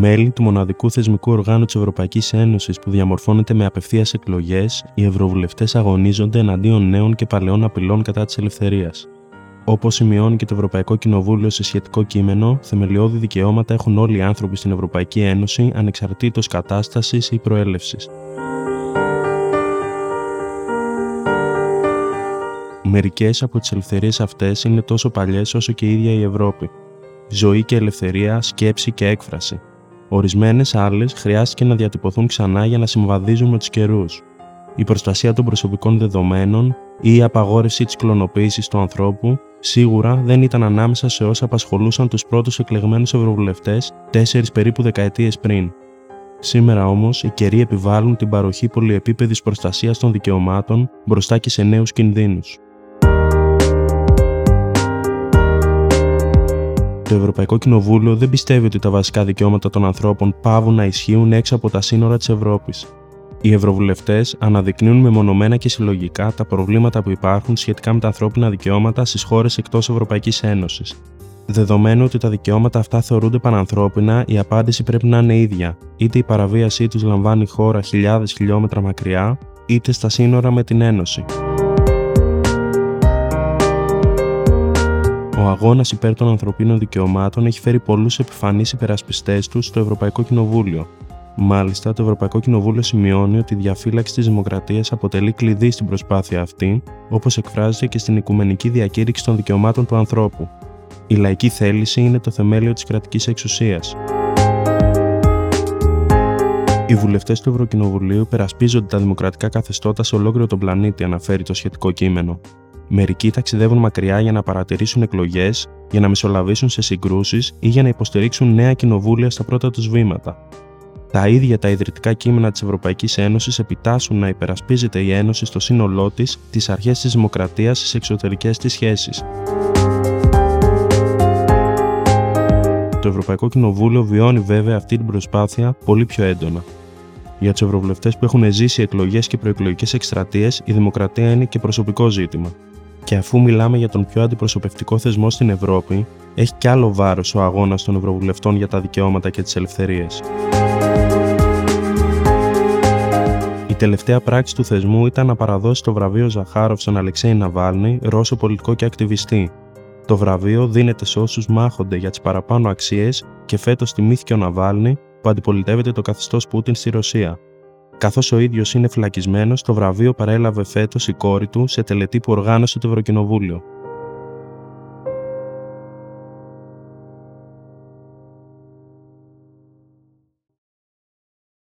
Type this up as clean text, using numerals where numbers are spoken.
μέλη του μοναδικού θεσμικού οργάνου της Ευρωπαϊκής Ένωσης που διαμορφώνεται με απευθείας εκλογές, οι ευρωβουλευτές αγωνίζονται εναντίον νέων και παλαιών απειλών κατά της ελευθερίας. Όπως σημειώνει και το Ευρωπαϊκό Κοινοβούλιο σε σχετικό κείμενο, θεμελιώδη δικαιώματα έχουν όλοι οι άνθρωποι στην Ευρωπαϊκή Ένωση, ανεξαρτήτως κατάστασης ή προέλευσης. Μερικές από τις ελευθερίες αυτές είναι τόσο παλιές όσο και η ίδια η Ευρώπη. Ζωή και ελευθερία, σκέψη και έκφραση. Ορισμένες άλλες χρειάστηκε να διατυπωθούν ξανά για να συμβαδίζουν με τους καιρούς. Η προστασία των προσωπικών δεδομένων ή η απαγόρευση της κλωνοποίησης του ανθρώπου σίγουρα δεν ήταν ανάμεσα σε όσα απασχολούσαν τους πρώτους εκλεγμένους ευρωβουλευτές 4 περίπου δεκαετίες πριν. Σήμερα όμως, οι καιροί επιβάλλουν την παροχή πολυεπίπεδης προστασίας των δικαιωμάτων μπροστά και σε νέους κινδύνους. Το Ευρωπαϊκό Κοινοβούλιο δεν πιστεύει ότι τα βασικά δικαιώματα των ανθρώπων παύουν να ισχύουν έξω από τα σύνορα της Ευρώπης. Οι ευρωβουλευτές αναδεικνύουν μεμονωμένα και συλλογικά τα προβλήματα που υπάρχουν σχετικά με τα ανθρώπινα δικαιώματα στις χώρες εκτός Ευρωπαϊκής Ένωσης. Δεδομένου ότι τα δικαιώματα αυτά θεωρούνται πανανθρώπινα, η απάντηση πρέπει να είναι ίδια, είτε η παραβίασή τους λαμβάνει χώρα χιλιάδες χιλιόμετρα μακριά, είτε στα σύνορα με την Ένωση. Ο αγώνας υπέρ των ανθρωπίνων δικαιωμάτων έχει φέρει πολλούς επιφανείς υπερασπιστές του στο Ευρωπαϊκό Κοινοβούλιο. Μάλιστα, το Ευρωπαϊκό Κοινοβούλιο σημειώνει ότι η διαφύλαξη της δημοκρατίας αποτελεί κλειδί στην προσπάθεια αυτή, όπως εκφράζεται και στην Οικουμενική Διακήρυξη των Δικαιωμάτων του Ανθρώπου. Η λαϊκή θέληση είναι το θεμέλιο της κρατικής εξουσίας. Οι βουλευτές του Ευρωκοινοβουλίου υπερασπίζονται τα δημοκρατικά καθεστώτα σε ολόκληρο τον πλανήτη, αναφέρει το σχετικό κείμενο. Μερικοί ταξιδεύουν μακριά για να παρατηρήσουν εκλογές, για να μεσολαβήσουν σε συγκρούσεις ή για να υποστηρίξουν νέα κοινοβούλια στα πρώτα τους βήματα. Τα ίδια τα ιδρυτικά κείμενα της Ευρωπαϊκής Ένωσης επιτάσσουν να υπερασπίζεται η Ένωση στο σύνολό της τις αρχές της δημοκρατίας στις εξωτερικές της σχέσεις. Το Ευρωπαϊκό Κοινοβούλιο βιώνει βέβαια αυτή την προσπάθεια πολύ πιο έντονα. Για τους ευρωβουλευτές που έχουν ζήσει εκλογές και προεκλογικές εκστρατείες, η δημοκρατία είναι και προσωπικό ζήτημα. Και αφού μιλάμε για τον πιο αντιπροσωπευτικό θεσμό στην Ευρώπη, έχει κι άλλο βάρος ο αγώνας των ευρωβουλευτών για τα δικαιώματα και τις ελευθερίες. Η τελευταία πράξη του θεσμού ήταν να παραδώσει το βραβείο Ζαχάροφ στον Αλεξέι Ναβάλνι, Ρώσο πολιτικό και ακτιβιστή. Το βραβείο δίνεται σε όσους μάχονται για τις παραπάνω αξίες και φέτος τιμήθηκε ο Ναβάλνι, που αντιπολιτεύεται το καθεστώς Πούτιν στη Ρωσία. Καθώς ο ίδιος είναι φυλακισμένος, το βραβείο παρέλαβε φέτος η κόρη του σε τελετή που οργάνωσε το Ευρωκοινοβούλιο.